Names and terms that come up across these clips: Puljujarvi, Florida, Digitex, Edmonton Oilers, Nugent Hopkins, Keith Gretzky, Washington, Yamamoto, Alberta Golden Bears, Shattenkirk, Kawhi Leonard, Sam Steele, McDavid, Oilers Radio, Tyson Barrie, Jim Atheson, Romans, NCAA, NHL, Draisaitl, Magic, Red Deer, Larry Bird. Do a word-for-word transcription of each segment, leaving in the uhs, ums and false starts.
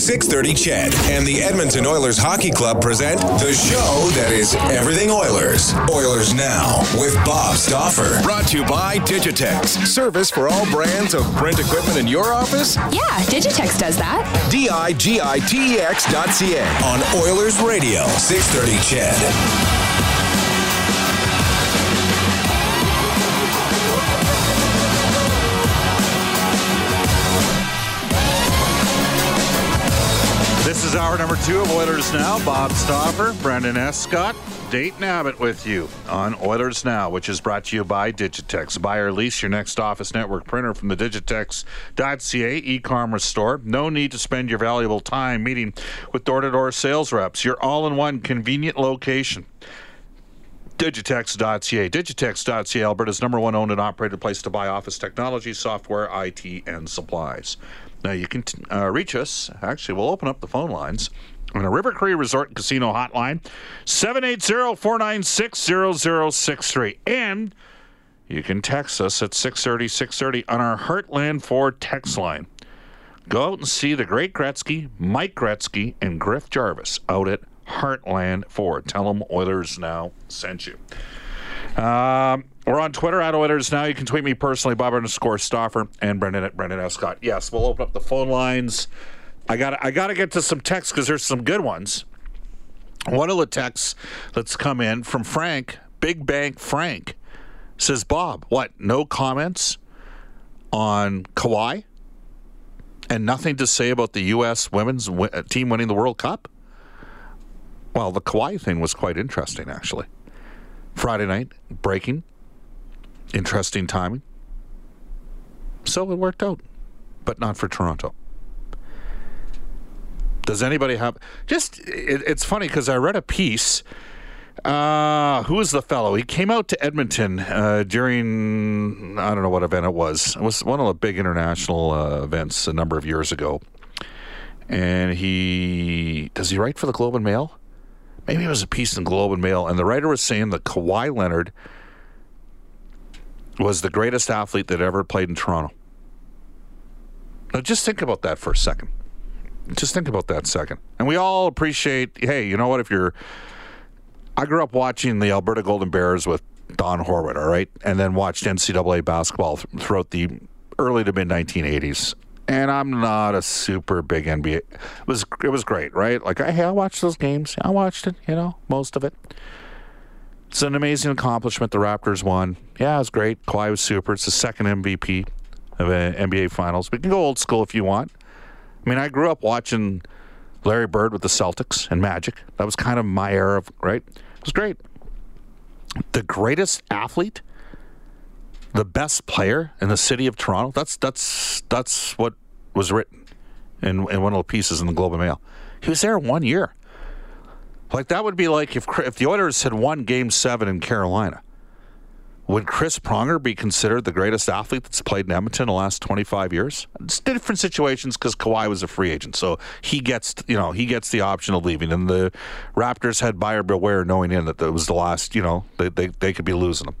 six thirty C H E D and the Edmonton Oilers Hockey Club present the show that is everything Oilers. Oilers Now with Bob Stauffer. Brought to you by Digitex. Service for all brands of print equipment in your office? Yeah, Digitex does that. D I G I T E X dot C A. On Oilers Radio, six thirty C H E D. This is hour number two of Oilers Now. Bob Stauffer, Brandon Escott, Dayton Abbott with you on Oilers Now, which is brought to you by Digitex. Buy or lease your next office network printer from the digitex dot c a e-commerce store. No need to spend your valuable time meeting with door-to-door sales reps. Your all-in-one convenient location. Digitex dot c a. Digitex dot c a, Alberta's number one owned and operated place to buy office technology, software, I T, and supplies. Now, you can uh, reach us. Actually, we'll open up the phone lines on a River Cree Resort and Casino hotline, seven eight zero, four nine six, zero zero six three. And you can text us at six thirty, six thirty on our Heartland Ford text line. Go out and see the great Gretzky, Mike Gretzky, and Griff Jarvis out at Heartland Ford. Tell them Oilers Now sent you. Um... We're on Twitter, at Oilers Now. You can tweet me personally, Bob underscore Stauffer, and Brendan at Brendan Escott. Yes, we'll open up the phone lines. I got I got to get to some texts because there's some good ones. One of the texts that's come in from Frank, Big Bank Frank, says, Bob, what, no comments on Kawhi and nothing to say about the U S women's team winning the World Cup? Well, the Kawhi thing was quite interesting, actually. Friday night, breaking. Interesting timing. So it worked out, but not for Toronto. Does anybody have... Just, it, it's funny because I read a piece. Uh, who is the fellow? He came out to Edmonton uh, during, I don't know what event it was. It was one of the big international uh, events a number of years ago. And he... Does he write for the Globe and Mail? Maybe it was a piece in Globe and Mail. And the writer was saying that Kawhi Leonard was the greatest athlete that ever played in Toronto. Now, just think about that for a second. Just think about that second. And we all appreciate, hey, you know what, if you're... I grew up watching the Alberta Golden Bears with Don Horwood, all right? And then watched N C double A basketball th- throughout the early to mid-nineteen eighties. And I'm not a super big N B A... It was, it was great, right? Like, I, hey, I watched those games. I watched it, you know, most of it. It's an amazing accomplishment. The Raptors won. Yeah, it was great. Kawhi was super. It's the second M V P of N B A Finals. We can go old school if you want. I mean, I grew up watching Larry Bird with the Celtics and Magic. That was kind of my era, of, right? It was great. The greatest athlete, the best player in the city of Toronto. That's that's that's what was written in, in one of the pieces in the Globe and Mail. He was there one year. Like, that would be like if if the Oilers had won Game seven in Carolina. Would Chris Pronger be considered the greatest athlete that's played in Edmonton in the last twenty-five years? It's different situations because Kawhi was a free agent. So he gets, you know, he gets the option of leaving. And the Raptors had buyer beware knowing in that that was the last, you know, they, they, they could be losing him.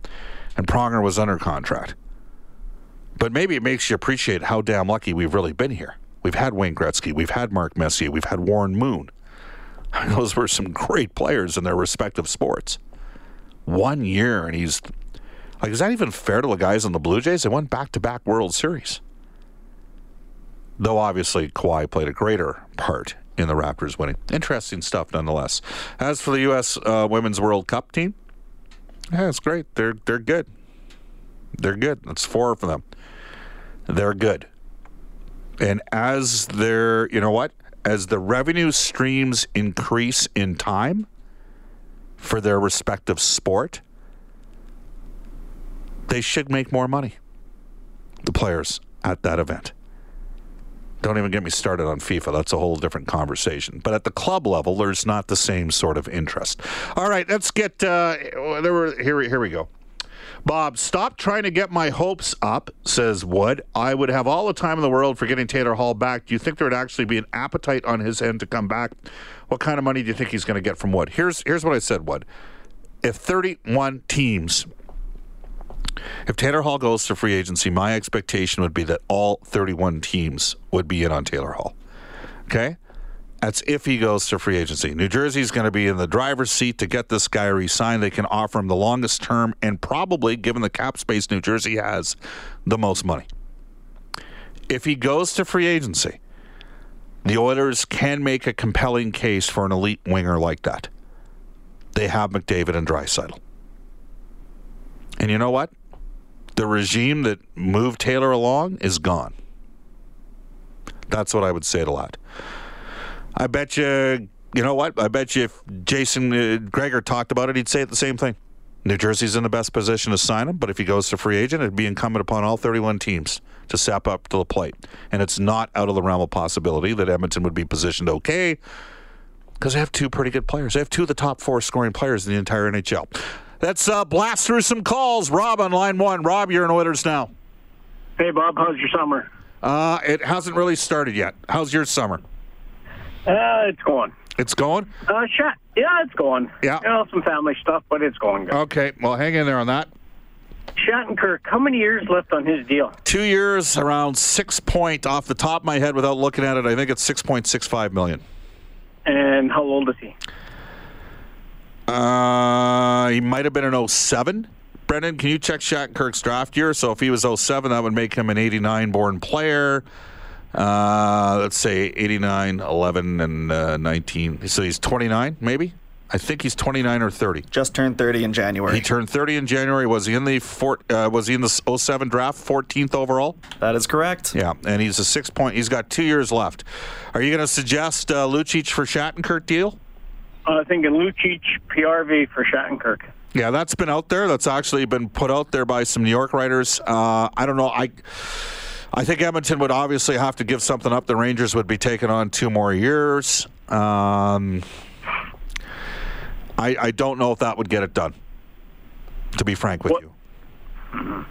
And Pronger was under contract. But maybe it makes you appreciate how damn lucky we've really been here. We've had Wayne Gretzky. We've had Mark Messier. We've had Warren Moon. Those were some great players in their respective sports. One year, and he's... Like, is that even fair to the guys on the Blue Jays? They went back-to-back World Series. Though, obviously, Kawhi played a greater part in the Raptors winning. Interesting stuff, nonetheless. As for the U S uh, Women's World Cup team, yeah, it's great. They're, they're good. They're good. That's four for them. They're good. And as their, you know what, as the revenue streams increase in time for their respective sport, they should make more money, the players at that event. Don't even get me started on FIFA. That's a whole different conversation. But at the club level, there's not the same sort of interest. All right, let's get uh, there. Were, here, here we go. Bob, stop trying to get my hopes up, says Wood. I would have all the time in the world for getting Taylor Hall back. Do you think there would actually be an appetite on his end to come back? What kind of money do you think he's going to get from Wood? Here's here's what I said, Wood. If thirty-one teams, if Taylor Hall goes to free agency, my expectation would be that all thirty-one teams would be in on Taylor Hall. Okay? That's if he goes to free agency. New Jersey's going to be in the driver's seat to get this guy re-signed. They can offer him the longest term and probably, given the cap space New Jersey has, the most money. If he goes to free agency, the Oilers can make a compelling case for an elite winger like that. They have McDavid and Draisaitl. And you know what? The regime that moved Taylor along is gone. That's what I would say to that. I bet you, you know what? I bet you if Jason uh, Gregor talked about it, he'd say it the same thing. New Jersey's in the best position to sign him, but if he goes to free agent, it'd be incumbent upon all thirty-one teams to step up to the plate. And it's not out of the realm of possibility that Edmonton would be positioned okay because they have two pretty good players. They have two of the top four scoring players in the entire N H L. Let's uh, blast through some calls. Rob on line one. Rob, you're in Oilers Now. Hey, Bob. How's your summer? Uh, it hasn't really started yet. How's your summer? Uh, it's going. It's going? Uh, sure. Yeah, it's going. Yeah. You know, some family stuff, but it's going good. Okay. Well, hang in there on that. Shattenkirk, how many years left on his deal? Two years, around six point. Off the top of my head, without looking at it, I think it's six point six five million dollars. And how old is he? Uh, he might have been an oh seven. Brendan, can you check Shattenkirk's draft year? So if he was oh seven, that would make him an eighty-nine born player. Uh, let's say eighty-nine, eleven, and uh, nineteen. So he's twenty-nine, maybe? I think he's twenty-nine or thirty. Just turned thirty in January. He turned thirty in January. Was he in the four, uh, was he in the oh seven draft, fourteenth overall? That is correct. Yeah, and he's a six point. He's got two years left. Are you going to suggest uh, Lucic for Shattenkirk deal? I was thinking Lucic, P R V for Shattenkirk. Yeah, that's been out there. That's actually been put out there by some New York writers. Uh, I don't know. I I think Edmonton would obviously have to give something up. The Rangers would be taking on two more years. Um, I, I don't know if that would get it done, to be frank with what? you.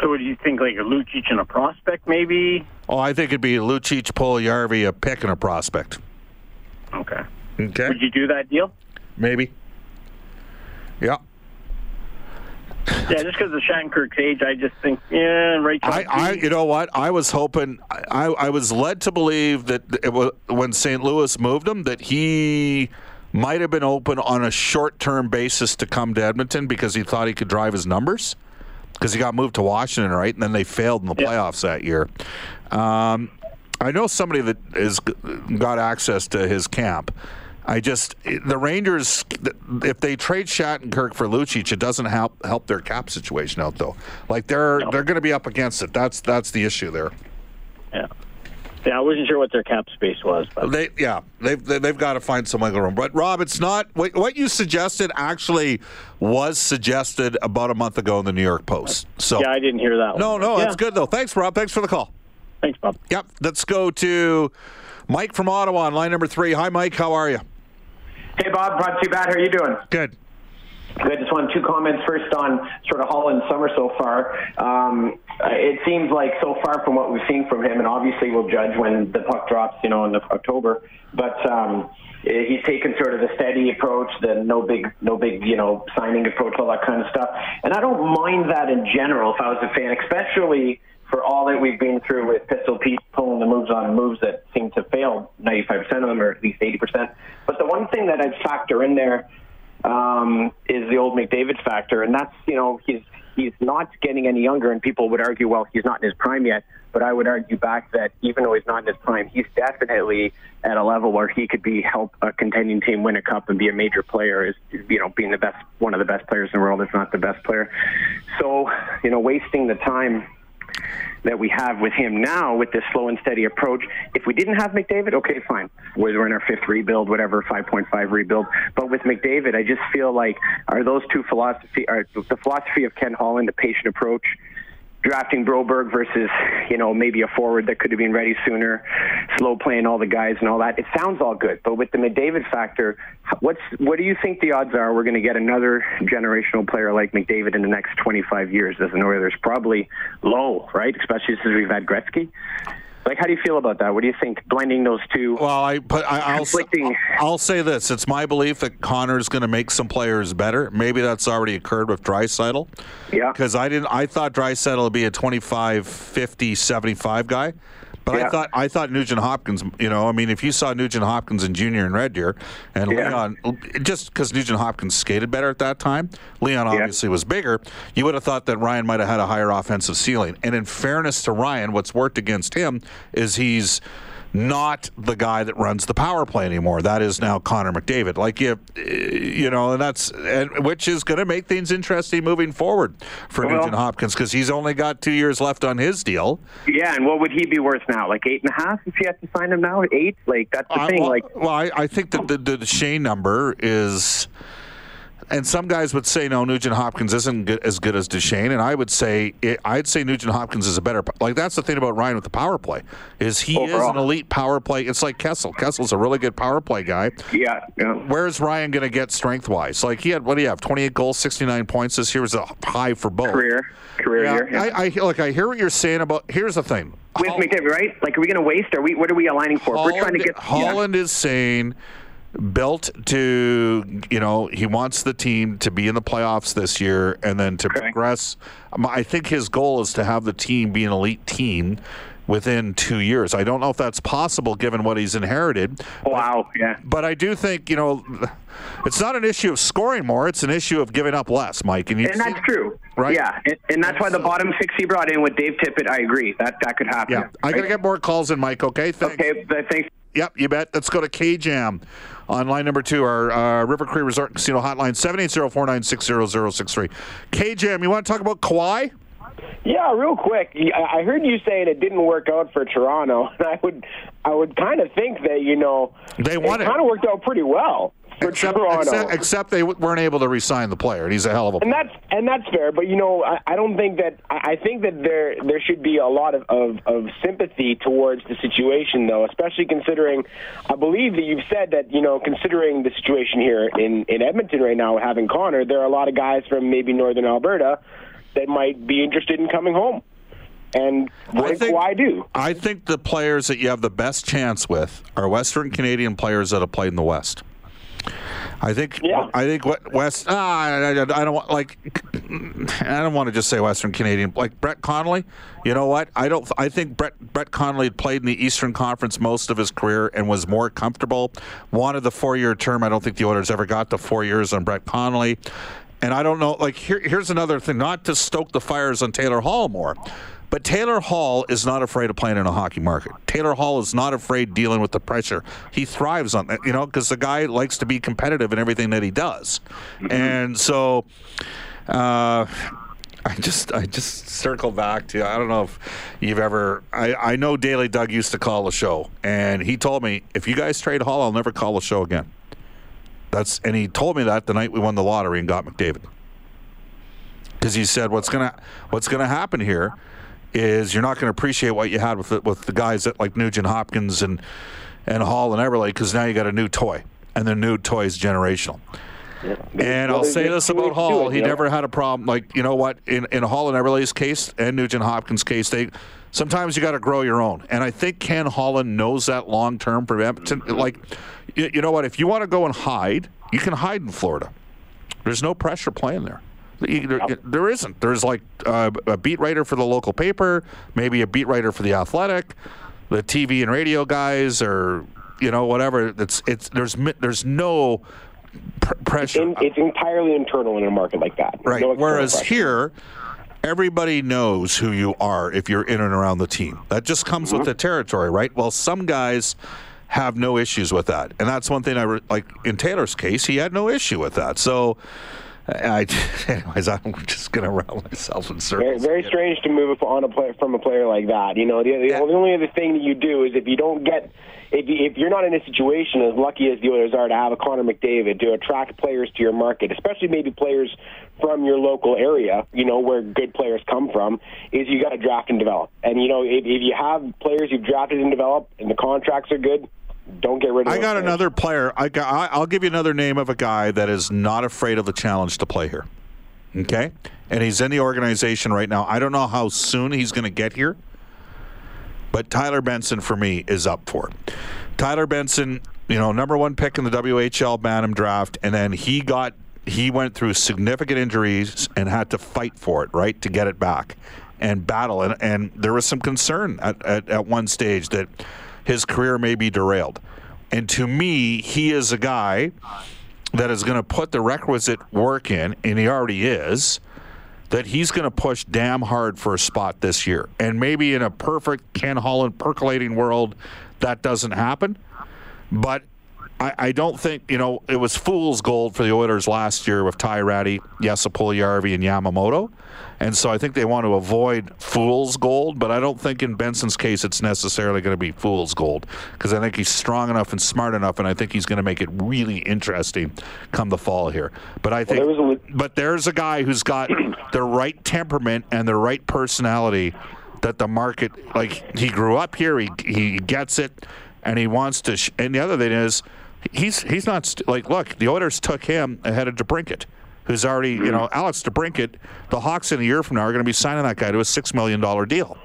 So what do you think, like a Lucic and a prospect maybe? Oh, I think it'd be Lucic, Puljujarvi, a pick, and a prospect. Okay. Okay. Would you do that deal? Maybe. Yeah. Yeah, just because of Shattenkirk's age, I just think, yeah, right. I, I, you know what? I was hoping, I, I was led to believe that it was, when Saint Louis moved him, that he might have been open on a short-term basis to come to Edmonton because he thought he could drive his numbers because he got moved to Washington, right? And then they failed in the yeah. playoffs that year. Um, I know somebody that has got access to his camp. I just, the Rangers, if they trade Shattenkirk for Lucic, it doesn't help help their cap situation out, though. Like, they're no. they're going to be up against it. That's that's the issue there. Yeah. Yeah, I wasn't sure what their cap space was. But. They Yeah, they've, they've got to find some wiggle room. But, Rob, it's not, what you suggested actually was suggested about a month ago in the New York Post. So Yeah, I didn't hear that one. No, no, yeah. That's good, though. Thanks, Rob. Thanks for the call. Thanks, Bob. Yep, let's go to Mike from Ottawa on line number three. Hi, Mike. How are you? Hey, Bob. Not too bad. How are you doing? Good. I just want two comments. First on sort of Holland's summer so far. Um, it seems like so far from what we've seen from him, and obviously we'll judge when the puck drops, you know, in October. But um, he's taken sort of the steady approach, the no big, no big, you know, signing approach, all that kind of stuff. And I don't mind that in general if I was a fan, especially for all that we've been through with Pistol Pete pulling the moves on moves that seem to fail ninety-five percent of them, or at least eighty percent. But the one thing that I'd factor in there um, is the old McDavid factor, and that's, you know, he's he's not getting any younger, and people would argue, well, he's not in his prime yet, but I would argue back that even though he's not in his prime, he's definitely at a level where he could be help a contending team win a cup and be a major player, is, you know, being the best, one of the best players in the world, if not the best player. So, you know, wasting the time that we have with him now with this slow and steady approach. If we didn't have McDavid, okay, fine. We're in our fifth rebuild, whatever, five point five rebuild. But with McDavid, I just feel like are those two philosophy, are the philosophy of Ken Holland, the patient approach, drafting Broberg versus, you know, maybe a forward that could have been ready sooner, slow playing all the guys and all that. It sounds all good, but with the McDavid factor, what's what do you think the odds are we're going to get another generational player like McDavid in the next twenty-five years as an Oilers? Probably low, right? Especially since we've had Gretzky. Like, how do you feel about that? What do you think? Blending those two. Well, I, but I, I'll, I'll say this. It's my belief that Connor's going to make some players better. Maybe that's already occurred with Draisaitl. Yeah. Because I didn't. I thought Draisaitl would be a twenty-five, fifty, seventy-five guy. But yeah. I thought I thought Nugent Hopkins, you know, I mean, if you saw Nugent Hopkins in junior and Red Deer, and yeah. Leon, just because Nugent Hopkins skated better at that time, Leon obviously yeah. was bigger, you would have thought that Ryan might have had a higher offensive ceiling. And in fairness to Ryan, what's worked against him is he's not the guy that runs the power play anymore. That is now Connor McDavid. Like, you, you know, and that's, and, which is going to make things interesting moving forward for well, Nugent Hopkins because he's only got two years left on his deal. Yeah, and what would he be worth now? Like eight and a half if you have to sign him now? Eight? Like, that's the I, thing. Well, like, well I, I think that the, the Shane number is. And some guys would say, no, Nugent Hopkins isn't good, as good as Duchesne. And I would say, it, I'd say Nugent Hopkins is a better. Like, that's the thing about Ryan with the power play, is he Overall. is an elite power play. It's like Kessel. Kessel's a really good power play guy. Yeah. yeah. Where's Ryan going to get strength-wise? Like, he had, what do you have, twenty-eight goals, sixty-nine points this year was a high for both. Career. Career yeah, year. Yeah. I, I, look, I hear what you're saying about, here's the thing. With Hol- McDavid, right? Like, are we going to waste? Are we? What are we aligning for? Holland, We're trying to get. Holland yeah. is saying... built to, you know, he wants the team to be in the playoffs this year and then to okay. progress. I think his goal is to have the team be an elite team within two years. I don't know if that's possible given what he's inherited. Wow, but, yeah. But I do think, you know, it's not an issue of scoring more. It's an issue of giving up less, Mike. And, and that's true. Right? Yeah, and, and that's why the bottom six he brought in with Dave Tippett, I agree. That that could happen. Yeah, right? I'm going to get more calls in, Mike, okay? Thanks. Okay, thanks. Yep, you bet. Let's go to K-Jam on line number two, our uh, River Cree Resort and Casino hotline, seven eight zero, four nine six, zero zero six three. K-Jam, you want to talk about Kawhi? Yeah, real quick. I heard you saying it didn't work out for Toronto. I would I would kind of think that, you know, they won it. It kind of worked out pretty well. Except, except, except they weren't able to re-sign the player, and he's a hell of a player. And that's and that's fair, but you know, I, I don't think that I think that there there should be a lot of, of, of sympathy towards the situation, though, especially considering I believe that you've said that, you know, considering the situation here in, in Edmonton right now having Connor, there are a lot of guys from maybe northern Alberta that might be interested in coming home. And what do I do? I think the players that you have the best chance with are Western Canadian players that have played in the West. I think yeah. I think what West ah, I, I, I don't want like I don't want to just say Western Canadian like Brett Connolly. You know what? I don't I think Brett Brett Connolly played in the Eastern Conference most of his career and was more comfortable. Wanted the four-year term. I don't think the Oilers ever got the four years on Brett Connolly. And I don't know like here here's another thing, not to stoke the fires on Taylor Hall more. But Taylor Hall is not afraid of playing in a hockey market. Taylor Hall is not afraid dealing with the pressure. He thrives on that, you know, because the guy likes to be competitive in everything that he does. Mm-hmm. And so uh, I just I just circle back to, I don't know if you've ever, I, I know Daily Doug used to call a show, and he told me, if you guys trade Hall, I'll never call a show again. That's And he told me that the night we won the lottery and got McDavid. Because he said, what's going to what's gonna happen here is you're not going to appreciate what you had with the, with the guys that like Nugent Hopkins and and Hall and Everly because now you got a new toy and the new toy is generational. Yeah. And well, I'll say this about Hall: it, he yeah. never had a problem. Like you know what, in in Hall and Everly's case and Nugent Hopkins' case, they sometimes you got to grow your own. And I think Ken Holland knows that long term. Like you, you know what, if you want to go and hide, you can hide in Florida. There's no pressure playing there. There, there isn't. There's like uh, a beat writer for the local paper, maybe a beat writer for The Athletic, the T V and radio guys, or you know whatever. It's it's there's there's no pr- pressure. It's, in, it's entirely internal in a market like that. Right. No Whereas pressure. Here, everybody knows who you are if you're in and around the team. That just comes mm-hmm. with the territory, right? Well, some guys have no issues with that, and that's one thing I re- like in Taylor's case. He had no issue with that, so. I, anyways, I'm just going to round myself in circles. Very, very strange to move on a play, from a player like that. You know, the, the yeah. only other thing that you do is if you don't get, if, you, if you're not in a situation as lucky as the Oilers are to have a Connor McDavid, to attract players to your market, especially maybe players from your local area, you know, where good players come from, is you got to draft and develop. And, you know, if, if you have players you've drafted and developed and the contracts are good, don't get rid of I got players. Another player. I got, I, I'll give you another name of a guy that is not afraid of the challenge to play here. Okay? And he's in the organization right now. I don't know how soon he's going to get here, but Tyler Benson, for me, is up for it. Tyler Benson, you know, number one pick in the W H L Bantam draft, and then he got he went through significant injuries and had to fight for it, right, to get it back and battle. And, and there was some concern at, at, at one stage that his career may be derailed. And to me, he is a guy that is going to put the requisite work in, and he already is, that he's going to push damn hard for a spot this year. And maybe in a perfect Ken Holland percolating world, that doesn't happen. But I, I don't think, you know, it was fool's gold for the Oilers last year with Ty Ratty, Yesapuljujarvi, and Yamamoto. And so I think they want to avoid fool's gold, but I don't think in Benson's case it's necessarily going to be fool's gold, because I think he's strong enough and smart enough, and I think he's going to make it really interesting come the fall here. But I think, well, there was a, but there's a guy who's got the right temperament and the right personality that the market, like, he grew up here, he he gets it, and he wants to. Sh- and the other thing is, he's he's not st- like look, the Oilers took him ahead of DeBrincat, who's already, you know, Alex DeBrincat, the Hawks in a year from now are going to be signing that guy to a six million dollars deal.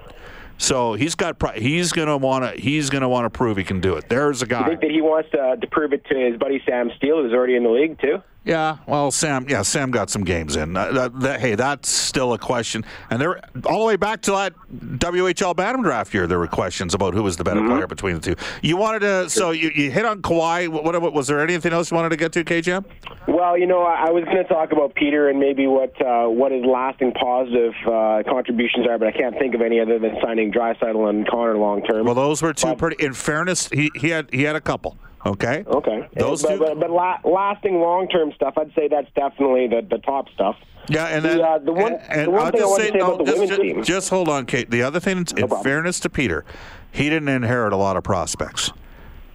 So he's got, he's going to want to, he's going to want to prove he can do it. There's a guy. You think that he wants to, to prove it to his buddy Sam Steele, who's already in the league too? Yeah, well, Sam, yeah, Sam got some games in. Uh, that, that, hey, that's still a question. And there, all the way back to that W H L Bantam draft year, there were questions about who was the better mm-hmm. player between the two. You wanted to, so you, you hit on Kawhi. What, what was there anything else you wanted to get to, K J M? Well, you know, I, I was going to talk about Peter and maybe what uh, what his lasting positive uh, contributions are, but I can't think of any other than signing Draisaitl and Connor long term. Well, those were two but, pretty. In fairness, he, he had he had a couple. Okay. Okay. Those but, two. But, but la- lasting, long-term stuff, I'd say that's definitely the, the top stuff. Yeah, and then the, uh, the one, and, and the one thing I want to say no, about the just, women's just, team. Just hold on, Kate. The other thing, no in problem. fairness to Peter, he didn't inherit a lot of prospects,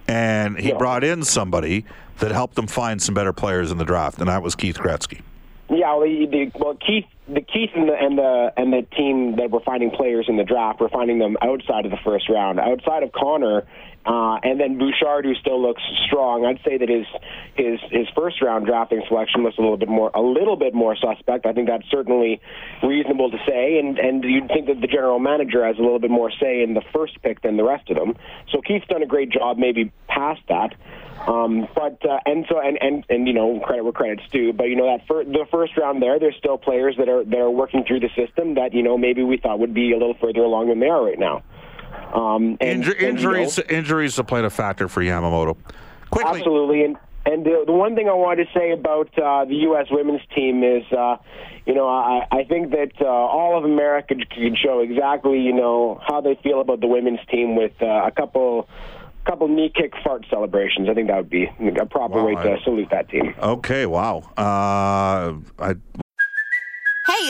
and he no. brought in somebody that helped them find some better players in the draft, and that was Keith Gretzky. Yeah, well, the, well Keith, the Keith and the, and the and the team that were finding players in the draft were finding them outside of the first round, outside of Connor. Uh, and then Bouchard, who still looks strong. I'd say that his his his first round drafting selection looks a little bit more a little bit more suspect. I think that's certainly reasonable to say, and and you'd think that the general manager has a little bit more say in the first pick than the rest of them. So Keith's done a great job, maybe past that. Um, but uh, and so and, and and you know, credit where credit's due. But you know that fir- the first round there, there's still players that are that are working through the system that, you know, maybe we thought would be a little further along than they are right now. Um, and, Inj- injuries and, you know, injuries have played a factor for Yamamoto. Quickly. Absolutely, and and the, the one thing I wanted to say about uh, the U S women's team is, uh, you know, I, I think that uh, all of America could show exactly, you know, how they feel about the women's team with uh, a couple. couple knee kick fart celebrations. I think that would be a proper wow, way to I, salute that team. Okay, wow. Uh, I. Hey,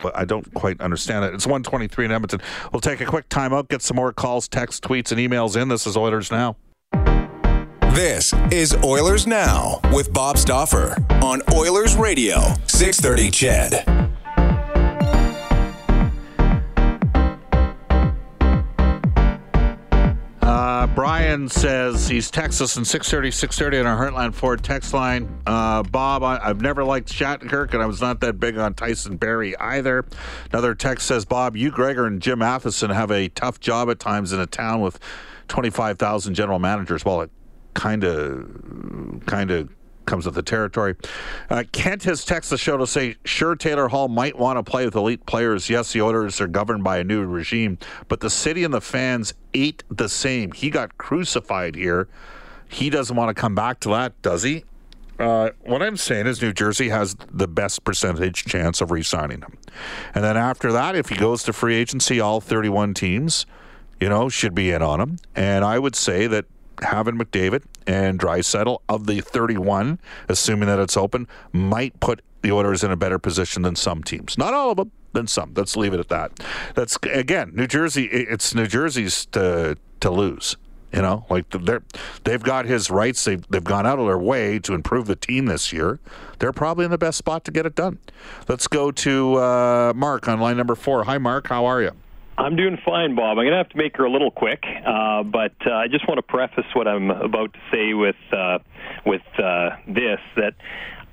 But I don't quite understand it. It's one twenty-three in Edmonton. We'll take a quick timeout, get some more calls, texts, tweets, and emails in. This is Oilers Now. This is Oilers Now with Bob Stauffer on Oilers Radio, six thirty C H E D. Uh, Brian says he's texted us in six thirty, six thirty on our Heartland Ford text line. Uh, Bob, I, I've never liked Shattenkirk, and I was not that big on Tyson Barrie either. Another text says, Bob, you, Gregor, and Jim Atheson have a tough job at times in a town with twenty-five thousand general managers. Well, it kind of, kind of comes with the territory. Uh, Kent has texted the show to say, sure, Taylor Hall might want to play with elite players. Yes, the Oilers are governed by a new regime, but the city and the fans ate the same. He got crucified here. He doesn't want to come back to that, does he? Uh, what I'm saying is New Jersey has the best percentage chance of re-signing him. And then after that, if he goes to free agency, all thirty-one teams, you know, should be in on him. And I would say that having McDavid and Draisaitl of the thirty-one, assuming that it's open, might put the Oilers in a better position than some teams. Not all of them, than some. Let's leave it at that. That's, again, New Jersey, it's New Jersey's to to lose. You know, like they're, they've got his rights. They've, they've gone out of their way to improve the team this year. They're probably in the best spot to get it done. Let's go to uh, Mark on line number four. Hi, Mark. How are you? I'm doing fine, Bob. I'm going to have to make her a little quick, uh, but uh, I just want to preface what I'm about to say with uh, with uh, this, that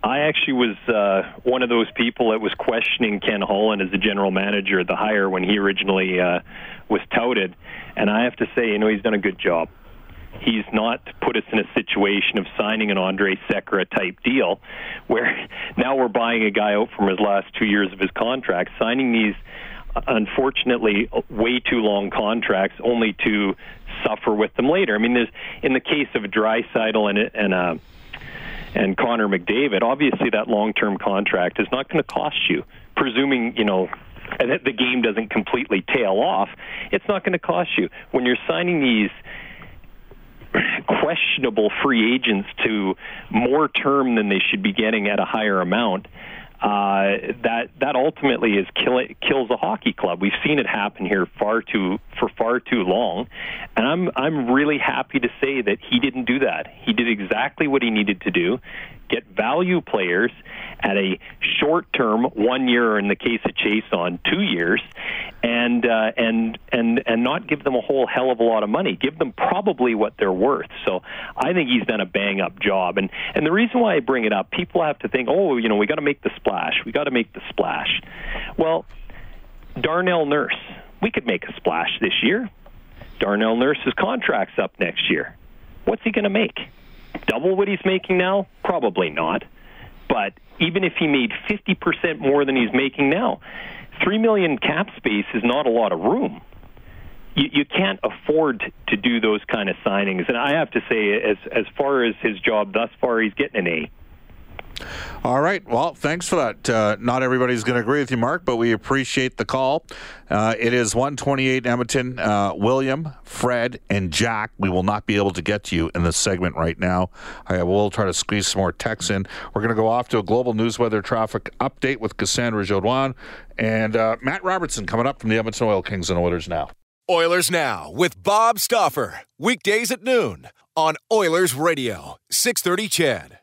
I actually was uh, one of those people that was questioning Ken Holland as the general manager, the hire, when he originally uh, was touted. And I have to say, you know, he's done a good job. He's not put us in a situation of signing an Andre Sekera-type deal where now we're buying a guy out from his last two years of his contract, signing these unfortunately way too long contracts only to suffer with them later. I mean, there's, in the case of Draisaitl and and uh, and Connor McDavid, obviously that long-term contract is not going to cost you, presuming, you know, that the game doesn't completely tail off. It's not going to cost you. When you're signing these questionable free agents to more term than they should be getting at a higher amount, Uh, that that ultimately is kill it, kills a hockey club. We've seen it happen here far too for far too long, and I'm I'm really happy to say that he didn't do that. He did exactly what he needed to do: get value players at a short term, one year, or in the case of Chase on two years, and uh, and and and not give them a whole hell of a lot of money. Give them probably what they're worth. So I think he's done a bang up job, and and the reason why I bring it up, people have to think, oh, you know, we got to make the splash. We got to make the splash. Well, Darnell Nurse, we could make a splash this year. Darnell Nurse's contract's up next year. What's he going to make? Double what he's making now? Probably not. But even if he made fifty percent more than he's making now, three million dollars cap space is not a lot of room. You, you can't afford to do those kind of signings. And I have to say, as as far as his job thus far, he's getting an A. All right. Well, thanks for that. Uh, not everybody's going to agree with you, Mark, but we appreciate the call. Uh, it is one twenty-eight Edmonton. Uh, William, Fred, and Jack, we will not be able to get to you in this segment right now. I will try to squeeze some more texts in. We're going to go off to a global news weather traffic update with Cassandra Jodoin and uh, Matt Robertson coming up from the Edmonton Oil Kings and Oilers Now. Oilers Now with Bob Stauffer. Weekdays at noon on Oilers Radio, six thirty C H E D.